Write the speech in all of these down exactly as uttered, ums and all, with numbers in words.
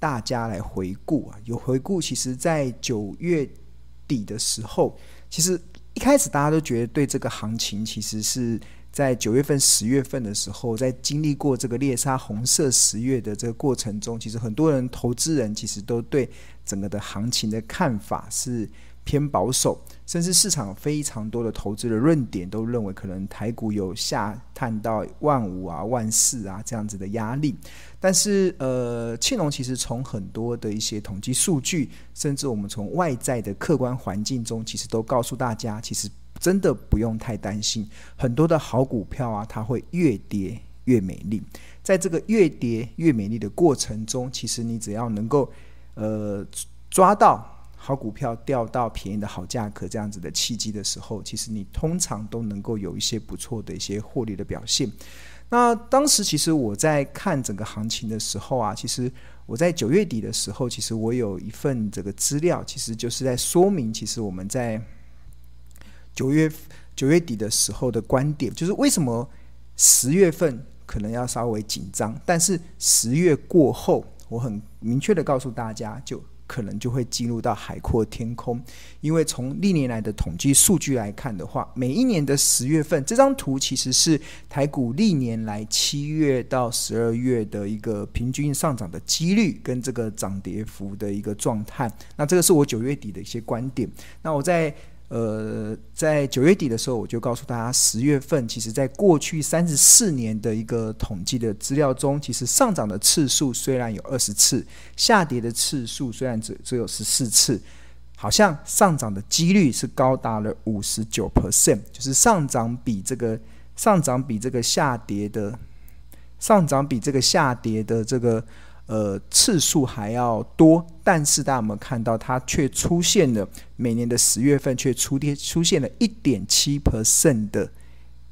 大家来回顾啊，有回顾其实在九月底的时候，其实一开始大家都觉得对这个行情其实是在九月份十月份的时候，在经历过这个猎杀红色十月的这个过程中，其实很多人投资人其实都对整个的行情的看法是偏保守，甚至市场非常多的投资的论点都认为可能台股有下探到万五啊万四啊这样子的压力。但是呃，庆荣其实从很多的一些统计数据，甚至我们从外在的客观环境中，其实都告诉大家其实真的不用太担心，很多的好股票啊它会越跌越美丽。在这个越跌越美丽的过程中，其实你只要能够呃抓到好股票掉到便宜的好价格这样子的契机的时候，其实你通常都能够有一些不错的一些获利的表现。那当时其实我在看整个行情的时候啊，其实我在九月底的时候，其实我有一份这个资料，其实就是在说明其实我们在九月九月底的时候的观点，就是为什么十月份可能要稍微紧张，但是十月过后，我很明确的告诉大家，就可能就会进入到海阔天空。因为从历年来的统计数据来看的话，每一年的十月份，这张图其实是台股历年来七月到十二月的一个平均上涨的几率跟这个涨跌幅的一个状态。那这个是我九月底的一些观点。那我在呃，在九月底的时候，我就告诉大家，十月份其实在过去三十四年的一个统计的资料中，其实上涨的次数虽然有二十次，下跌的次数虽然 只, 只有十四次，好像上涨的几率是高达了五十九 percent， 就是上涨比这个上涨比这个下跌的上涨比这个下跌的这个呃，次数还要多。但是大家有没有看到，它却出现了每年的十月份却出跌出现了 百分之一点七 的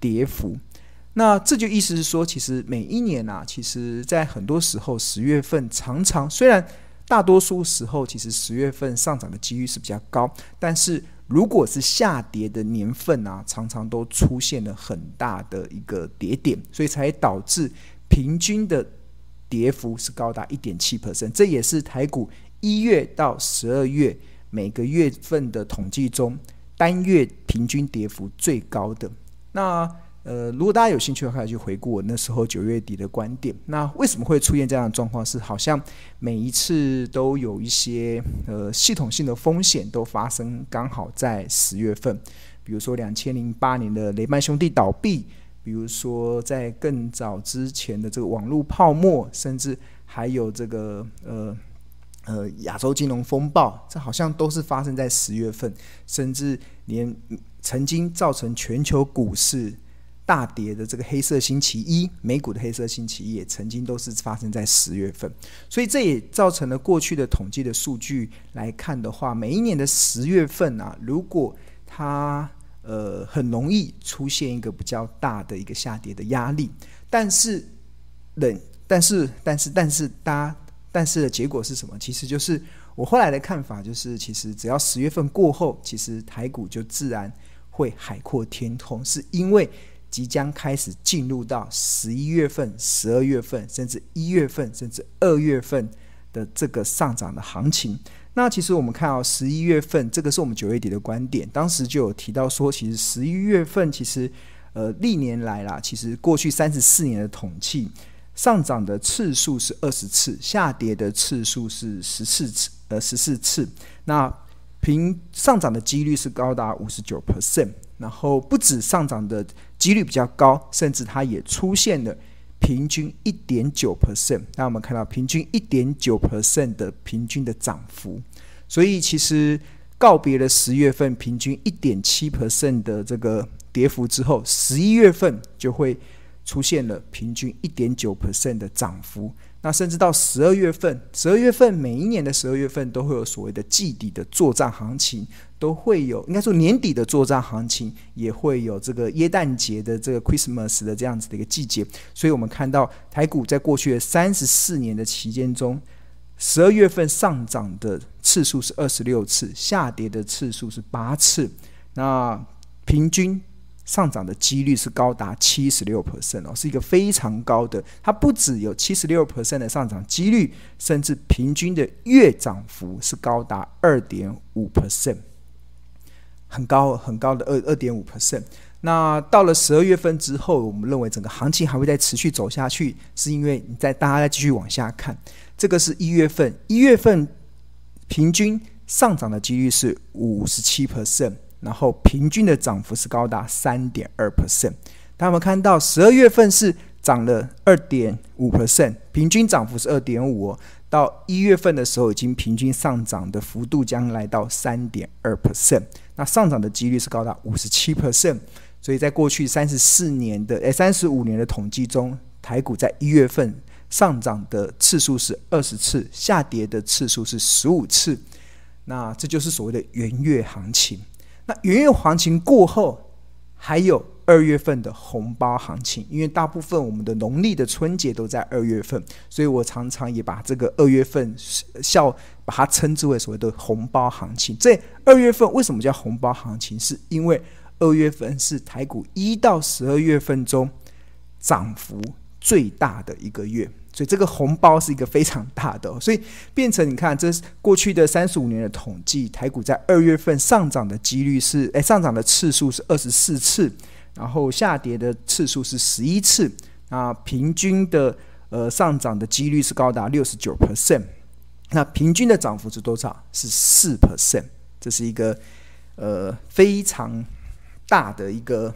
跌幅。那这就意思是说，其实每一年啊，其实在很多时候十月份常常，虽然大多数时候其实十月份上涨的几率是比较高，但是如果是下跌的年份啊，常常都出现了很大的一个跌点，所以才导致平均的跌幅是高达 百分之一点七， 这也是台股一月到十二月每个月份的统计中单月平均跌幅最高的。那呃，如果大家有兴趣的话，去回顾我那时候九月底的观点。那为什么会出现这样的状况，是好像每一次都有一些呃系统性的风险都发生，刚好在十月份，比如说二零零八年的雷曼兄弟倒闭，比如说在更早之前的这个网络泡沫，甚至还有这个呃呃亚洲金融风暴，这好像都是发生在十月份，甚至连曾经造成全球股市大跌的这个黑色星期一，美股的黑色星期一也曾经都是发生在十月份。所以这也造成了过去的统计的数据来看的话，每一年的十月份啊，如果它呃，很容易出现一个比较大的一个下跌的压力。但是冷但是但是但是大家但是的结果是什么，其实就是我后来的看法，就是其实只要十月份过后，其实台股就自然会海阔天空，是因为即将开始进入到十一月份、十二月份，甚至一月份，甚至二月份的这个上涨的行情。那其实我们看到十一月份，这个是我们九月底的观点，当时就有提到说，其实十一月份其实呃历年来啦，其实过去三十四年的统计，上涨的次数是二十次，下跌的次数是十四次，呃十四次。那平上涨的几率是高达五十九 percent， 然后不止上涨的几率比较高，甚至它也出现了平均 百分之一点九， 那我们看到平均 百分之一点九 的平均的涨幅。所以其实告别了十月份平均 百分之一点七 的这个跌幅之后，十一月份就会出现了平均 百分之一点九 的涨幅。那甚至到十二月份，十二月份每一年的十二月份都会有所谓的季底的作战行情，都会有，应该说年底的作战行情，也会有这个耶诞节的这个 Christmas 的这样子的一个季节。所以我们看到台股在过去的三十四年的期间中，十二月份上涨的次数是二十六次，下跌的次数是八次，那平均上涨的几率是高达 百分之七十六 哦，是一个非常高的。它不只有 百分之七十六 的上涨几率，甚至平均的月涨幅是高达 百分之二点五， 很高很高的 百分之二点五。 那到了十二月份之后，我们认为整个行情还会再持续走下去，是因为你在大家再继续往下看，这个是一月份，一月份平均上涨的几率是 百分之五十七， 然后平均的涨幅是高达 百分之三点二。 大家有没有看到十二月份是涨了 百分之二点五， 平均涨幅是 百分之二点五、哦、到一月份的时候已经平均上涨的幅度将来到 百分之三点二， 那上涨的几率是高达 百分之五十七。所以在过去三十四年的、哎、三十五年的统计中，台股在一月份上涨的次数是二十次，下跌的次数是十五次。那这就是所谓的元月行情。那元月行情过后，还有二月份的红包行情，因为大部分我们的农历的春节都在二月份，所以我常常也把这个二月份笑把它称之为所谓的红包行情。这二月份为什么叫红包行情？是因为二月份是台股一到十二月份中涨幅最大的一个月，所以这个红包是一个非常大的、哦、所以变成你看，这是过去的三十五年的统计，台股在二月份上涨的几率是，哎，上涨的次数是二十四次，然后下跌的次数是十一次，啊，平均的呃上涨的几率是高达 百分之六十九， 那平均的涨幅是多少？是 百分之四， 这是一个呃非常大的一个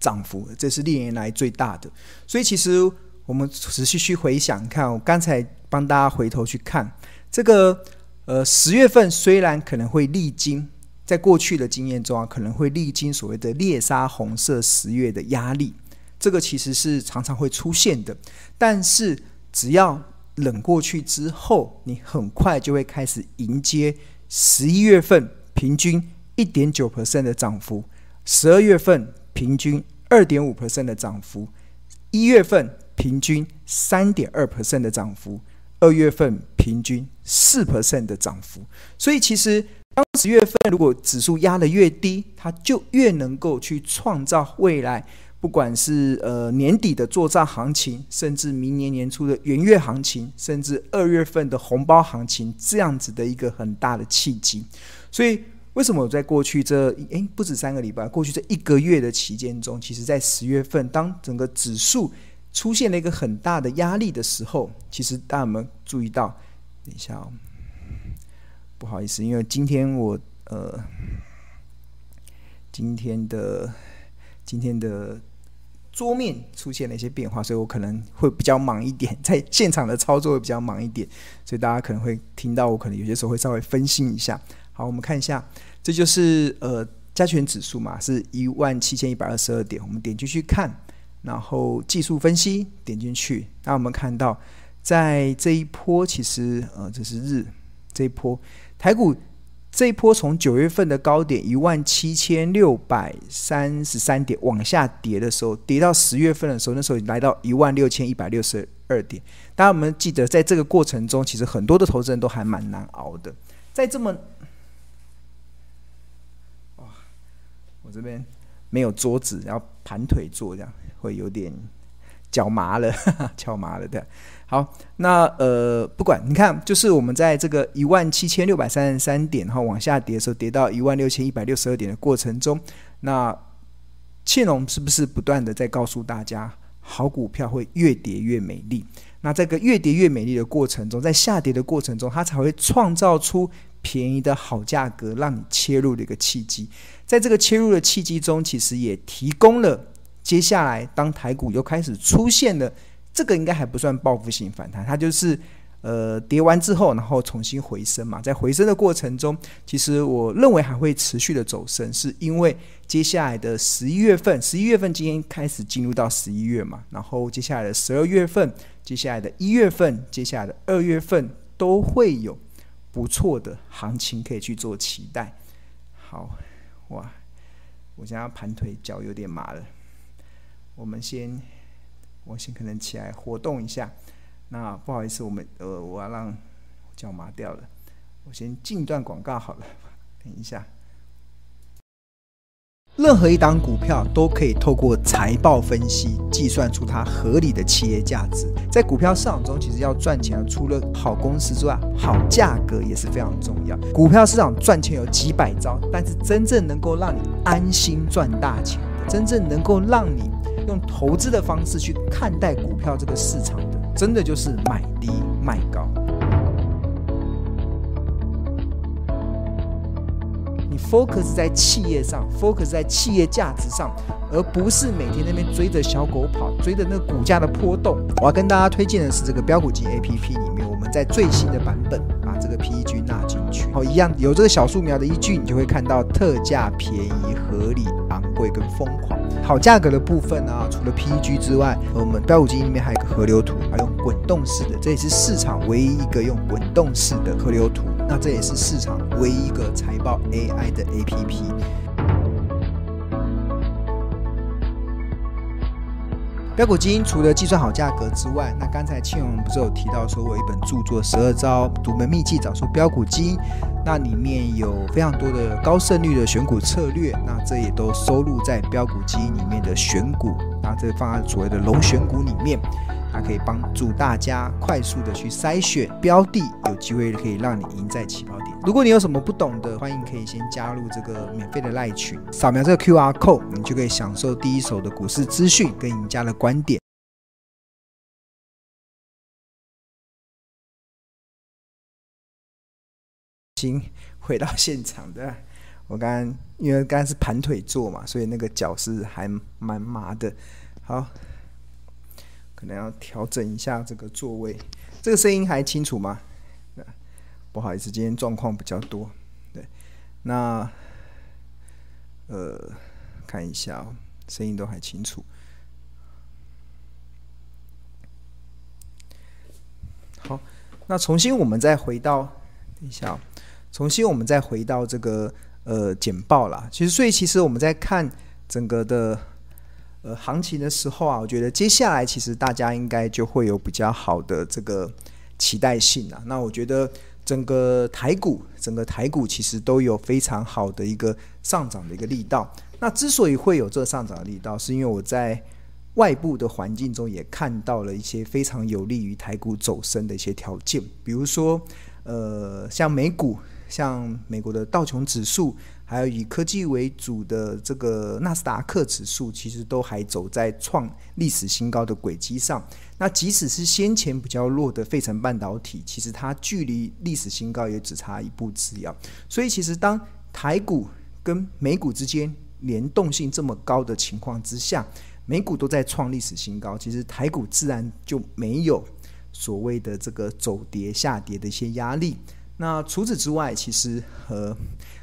涨幅，这是历年来最大的。所以其实我们持续去回想看，我刚才帮大家回头去看这个呃十月份虽然可能会历经，在过去的经验中啊，可能会历经所谓的猎杀红色十月的压力，这个其实是常常会出现的，但是只要冷过去之后，你很快就会开始迎接十一月份平均 百分之一点九 的涨幅，十二月份平均 百分之二点五 的涨幅，一月份平均 百分之三点二 的涨幅，二月份平均 百分之四 的涨幅。所以其实当十月份如果指数压得越低，它就越能够去创造未来不管是、呃、年底的作战行情，甚至明年年初的元月行情，甚至二月份的红包行情，这样子的一个很大的契机。所以为什么我在过去这不止三个礼拜，过去这一个月的期间中，其实在十月份当整个指数出现了一个很大的压力的时候，其实大家有没有注意到？等一下哦，不好意思，因为今天我呃今天的今天的桌面出现了一些变化，所以我可能会比较忙一点，在现场的操作会比较忙一点，所以大家可能会听到我可能有些时候会稍微分心一下。好，我们看一下，这就是呃加权指数嘛，是一万七千一百二十二点，我们点进去看，然后技术分析点进去，那我们看到在这一波，其实呃这是日这一波台股这一波从九月份的高点 一万七千六百三十三 点往下跌的时候，跌到十月份的时候，那时候来到 一万六千一百六十二 点。大家有没有记得，在这个过程中，其实很多的投资人都还蛮难熬的，在这么我这边没有桌子，然后盘腿坐，这样会有点脚麻了，哈哈，脚麻了的。好，那呃，不管你看，就是我们在这个一万七千六百三十三点，然后往下跌的时候，跌到一万六千一百六十二点的过程中，那庆荣是不是不断的在告诉大家，好股票会越跌越美丽？那这个越跌越美丽的过程中，在下跌的过程中，它才会创造出便宜的好价格，让你切入的一个契机。在这个切入的契机中，其实也提供了接下来当台股又开始出现了，这个应该还不算报复性反弹，它就是呃跌完之后，然后重新回升嘛。在回升的过程中，其实我认为还会持续的走升，是因为接下来的十一月份，十一月份今天开始进入到十一月嘛，然后接下来的十二月份，接下来的一月份，接下来的二月份都会有不错的行情可以去做期待。好。哇，我现在盘腿脚有点麻了，我们先我先可能起来活动一下。那不好意思，我们呃我要让脚麻掉了，我先进段广告好了，等一下。任何一档股票都可以透过财报分析计算出它合理的企业价值。在股票市场中，其实要赚钱，除了好公司之外，好价格也是非常重要。股票市场赚钱有几百招，但是真正能够让你安心赚大钱的，真正能够让你用投资的方式去看待股票这个市场的，真的就是买低卖高。你 focus 在企业上 ，focus 在企业价值上，而不是每天那边追着小狗跑，追着那股价的波动。我要跟大家推荐的是这个标股金 A P P 里面，我们在最新的版本把这个 P E 均纳进去，好，一样有这个小树苗的依据，你就会看到特价、便宜、合理、昂贵跟疯狂。好价格的部分啊，除了 P E G 之外，我们标股金里面还有一个河流图，还用滚动式的，这也是市场唯一一个用滚动式的河流图。那这也是市场唯一一个财报 A I 的 A P P。标股基金除了计算好价格之外，那刚才庆荣不是有提到说，我有一本著作《十二招独门秘籍找出标股基因》，那里面有非常多的高胜率的选股策略，那这也都收录在标股基因里面的选股，那这放在所谓的龙选股里面，它可以帮助大家快速的去筛选标的，有机会可以让你赢在起跑点。如果你有什么不懂的，欢迎可以先加入这个免费的LINE群，扫描这个 Q R code， 你就可以享受第一手的股市资讯跟赢家的观点。行，回到现场的，我刚刚因为刚刚是盘腿坐嘛，所以那个脚是还蛮麻的。好。可能要调整一下这个座位，这个声音还清楚吗？不好意思，今天状况比较多。对，那呃，看一下哦，声音都还清楚。好，那重新我们再回到，等一下哦，重新我们再回到这个呃简报啦。其实，所以其实我们在看整个的。呃，行情的时候啊，我觉得接下来其实大家应该就会有比较好的这个期待性啊。那我觉得整个台股，整个台股其实都有非常好的一个上涨的一个力道。那之所以会有这上涨的力道，是因为我在外部的环境中也看到了一些非常有利于台股走升的一些条件，比如说呃，像美股，像美国的道琼指数。还有以科技为主的这个纳斯达克指数，其实都还走在创历史新高的轨迹上。那即使是先前比较弱的费城半导体，其实它距离历史新高也只差一步之遥。所以其实当台股跟美股之间联动性这么高的情况之下，美股都在创历史新高，其实台股自然就没有所谓的这个走跌下跌的一些压力。那除此之外，其实和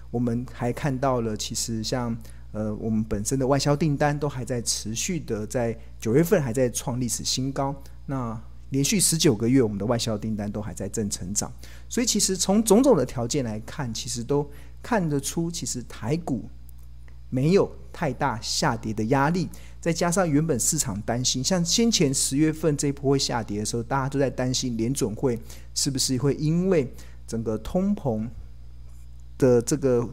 我们还看到了，其实像呃我们本身的外销订单都还在持续的，在九月份还在创历史新高，那连续十九个月我们的外销订单都还在正成长，所以其实从种种的条件来看，其实都看得出，其实台股没有太大下跌的压力，再加上原本市场担心，像先前十月份这一波会下跌的时候，大家都在担心联准会是不是会因为整个通膨。的这个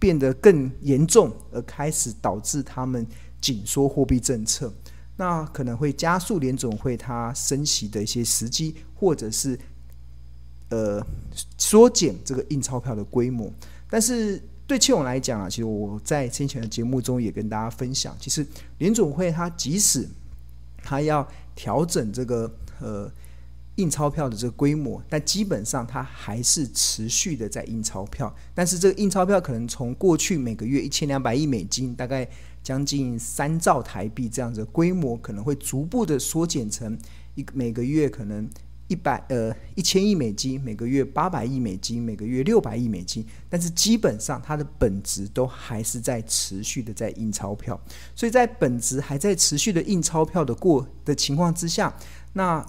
变得更严重，而开始导致他们紧缩货币政策，那可能会加速联准会它升息的一些时机，或者是呃缩减这个印钞票的规模。但是对庆荣来讲啊，其实我在先前的节目中也跟大家分享，其实联准会它即使它要调整这个呃。印钞票的这个规模，但基本上它还是持续的在印钞票，但是这个印钞票可能从过去每个月一千两百亿美金，大概将近三兆台币这样的规模，可能会逐步的缩减成一每个月可能一百呃一千亿美金，每个月八百亿美金，每个月六百亿美金，但是基本上它的本质都还是在持续的在印钞票，所以在本质还在持续的印钞票的过的情况之下，那。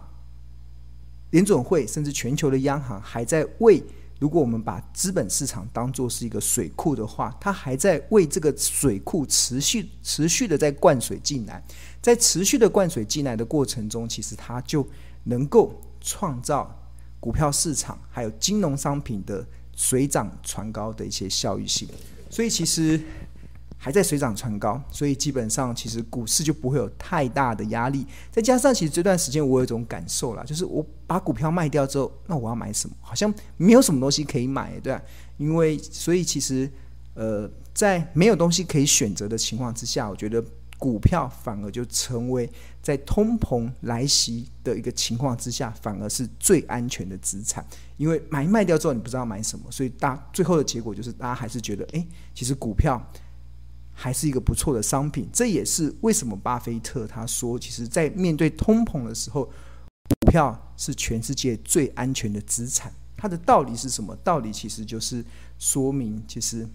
联准会甚至全球的央行还在为，如果我们把资本市场当作是一个水库的话，它还在为这个水库持续持续的在灌水进来，在持续的灌水进来的过程中，其实它就能够创造股票市场还有金融商品的水涨船高的一些效益性。所以其实还在水涨船高，所以基本上其实股市就不会有太大的压力。再加上其实这段时间我有一种感受啦，就是我把股票卖掉之后，那我要买什么？好像没有什么东西可以买，对吧？因为所以其实呃，在没有东西可以选择的情况之下，我觉得股票反而就成为在通膨来袭的一个情况之下，反而是最安全的资产，因为买卖掉之后你不知道买什么，所以大最后的结果就是大家还是觉得，哎，其实股票还是一个不错的商品。这也是为什么巴菲特他说，其实在面对通膨的时候，股票是全世界最安全的资产。它的道理是什么？道理其实就是说明，其实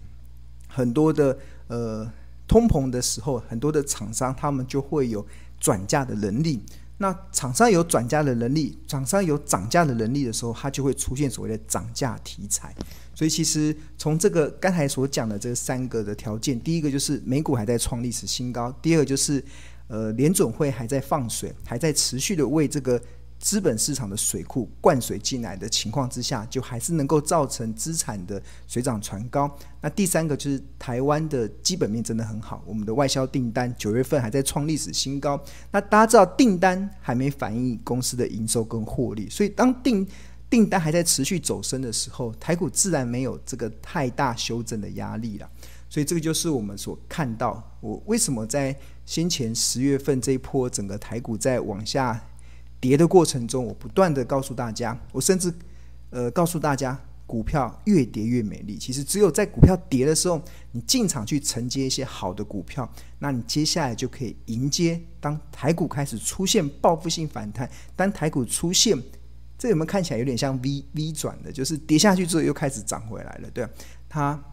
很多的呃。通膨的时候，很多的厂商他们就会有转嫁的能力。那厂商有转嫁的能力，厂商有涨价的能力的时候，它就会出现所谓的涨价题材。所以其实从这个刚才所讲的这三个的条件，第一个就是美股还在创历史新高，第二个就是呃联准会还在放水，还在持续的为这个资本市场的水库灌水进来的情况之下，就还是能够造成资产的水涨船高。那第三个就是台湾的基本面真的很好，我们的外销订单九月份还在创历史新高。那大家知道订单还没反映公司的营收跟获利，所以当订订单还在持续走升的时候，台股自然没有这个太大修正的压力了。所以这个就是我们所看到，我为什么在先前十月份这一波整个台股在往下跌的过程中，我不断的告诉大家，我甚至呃告诉大家，股票越跌越美丽。其实只有在股票跌的时候，你进场去承接一些好的股票，那你接下来就可以迎接当台股开始出现报复性反弹，当台股出现这有没有看起来有点像 V V 转的，就是跌下去之后又开始涨回来了，对啊，它。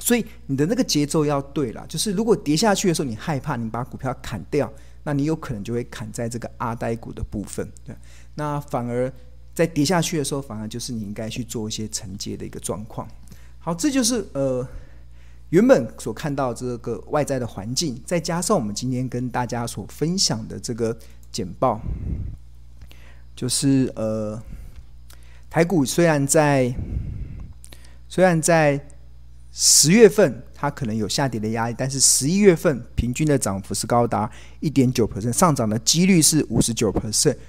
所以你的那个节奏要对啦，就是如果跌下去的时候你害怕，你把股票砍掉，那你有可能就会砍在这个阿呆股的部分，对。那反而在跌下去的时候，反而就是你应该去做一些承接的一个状况。好，这就是呃原本所看到这个外在的环境，再加上我们今天跟大家所分享的这个简报，就是呃台股虽然在虽然在十月份它可能有下跌的压力，但是十一月份平均的涨幅是高达 百分之一点九， 上涨的几率是 百分之五十九。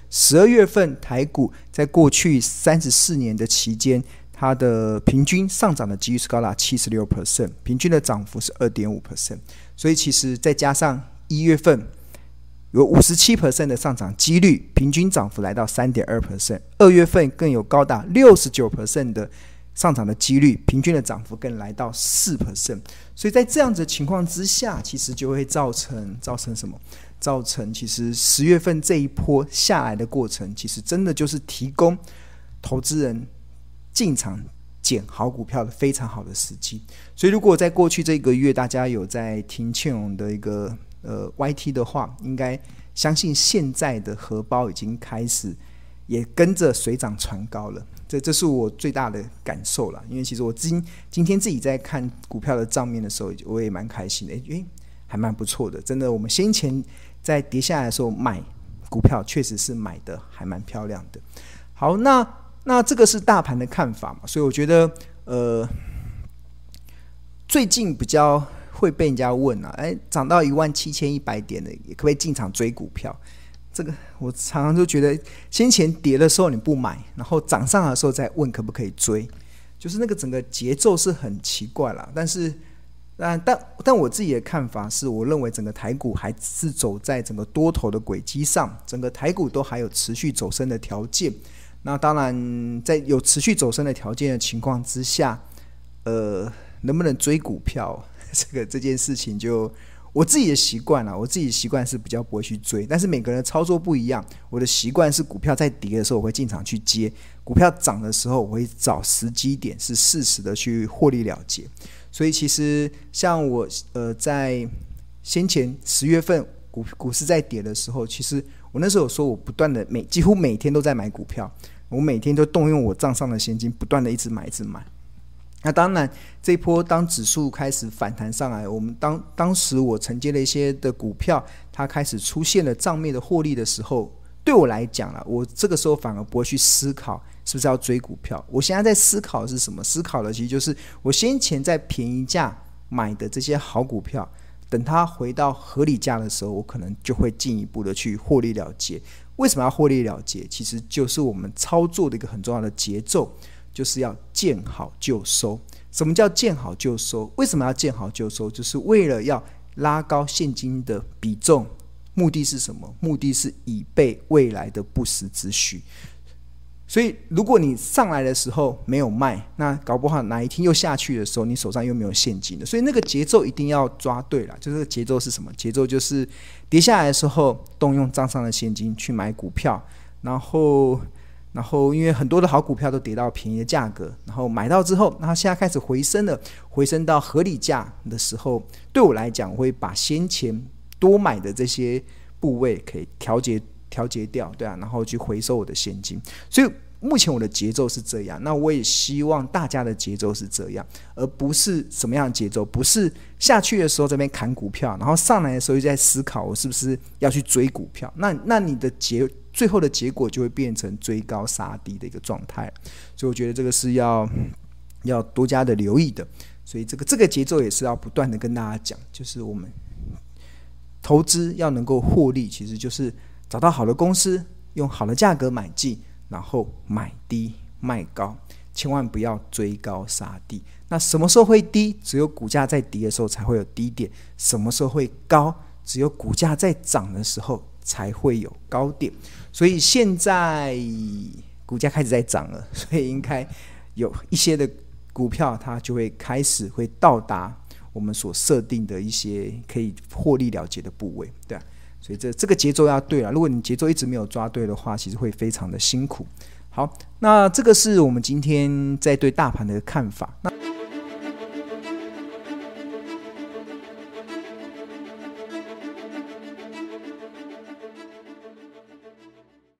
十二月份台股在过去三十四年的期间，它的平均上涨的几率是高达 百分之七十六， 平均的涨幅是 百分之二点五。 所以其实再加上一月份有 百分之五十七 的上涨几率，平均涨幅来到 百分之三点二， 二月份更有高达 百分之六十九 的上涨的几率，平均的涨幅更来到 百分之四。 所以在这样子的情况之下，其实就会造成造成什么？造成其实十月份这一波下来的过程，其实真的就是提供投资人进场捡好股票的非常好的时机。所以如果在过去这个月大家有在听倩蓉的一个呃 Y T 的话，应该相信现在的荷包已经开始也跟着水涨船高了。这这是我最大的感受了，因为其实我今今天自己在看股票的账面的时候，我也蛮开心的，因为还蛮不错的。真的，我们先前在跌下来的时候买股票，确实是买的还蛮漂亮的。好，那那这个是大盘的看法嘛，所以我觉得，呃，最近比较会被人家问啊，哎，涨到一万七千一百点的，也可不可以进场追股票？这个我常常就觉得，先前跌的时候你不买，然后涨上来的时候再问可不可以追，就是那个整个节奏是很奇怪啦。但是，但但但我自己的看法是，我认为整个台股还是走在整个多头的轨迹上，整个台股都还有持续走升的条件。那当然，在有持续走升的条件的情况之下，呃，能不能追股票，这个这件事情就。我自己的习惯啦，我自己的习惯是比较不会去追，但是每个人的操作不一样。我的习惯是股票在跌的时候我会进场去接，股票涨的时候我会找时机点是适时的去获利了结。所以其实像我呃在先前十月份股股市在跌的时候，其实我那时候有说我不断的每几乎每天都在买股票，我每天都动用我账上的现金，不断的一直买一直买。那当然，这一波当指数开始反弹上来，我们当当时我承接了一些的股票，它开始出现了账面的获利的时候，对我来讲了，我这个时候反而不会去思考是不是要追股票。我现在在思考的是什么？思考的其实就是我先前在便宜价买的这些好股票，等它回到合理价的时候，我可能就会进一步的去获利了结。为什么要获利了结？其实就是我们操作的一个很重要的节奏，就是要见好就收。什么叫见好就收？为什么要见好就收？就是为了要拉高现金的比重。目的是什么？目的是以备未来的不时之需。所以如果你上来的时候没有卖，那搞不好哪一天又下去的时候，你手上又没有现金了。所以那个节奏一定要抓对了。就是节奏是什么？节奏就是跌下来的时候动用账上的现金去买股票，然后然后因为很多的好股票都跌到便宜的价格，然后买到之后，然后现在开始回升了，回升到合理价的时候，对我来讲，我会把先前多买的这些部位可以调节。调节掉，对啊，然后去回收我的现金。所以目前我的节奏是这样，那我也希望大家的节奏是这样，而不是什么样的节奏？不是下去的时候这边砍股票，然后上来的时候就在思考我是不是要去追股票。那那你的结最后的结果就会变成追高杀低的一个状态。所以我觉得这个是要要多加的留意的。所以这个这个节奏也是要不断的跟大家讲，就是我们投资要能够获利，其实就是。找到好的公司，用好的价格买进，然后买低卖高，千万不要追高杀低。那什么时候会低？只有股价在低的时候才会有低点。什么时候会高？只有股价在涨的时候才会有高点。所以现在股价开始在涨了，所以应该有一些的股票它就会开始会到达我们所设定的一些可以获利了结的部位，对啊。所以这这个节奏要对了，如果你节奏一直没有抓对的话，其实会非常的辛苦。好，那这个是我们今天在对大盘的看法。那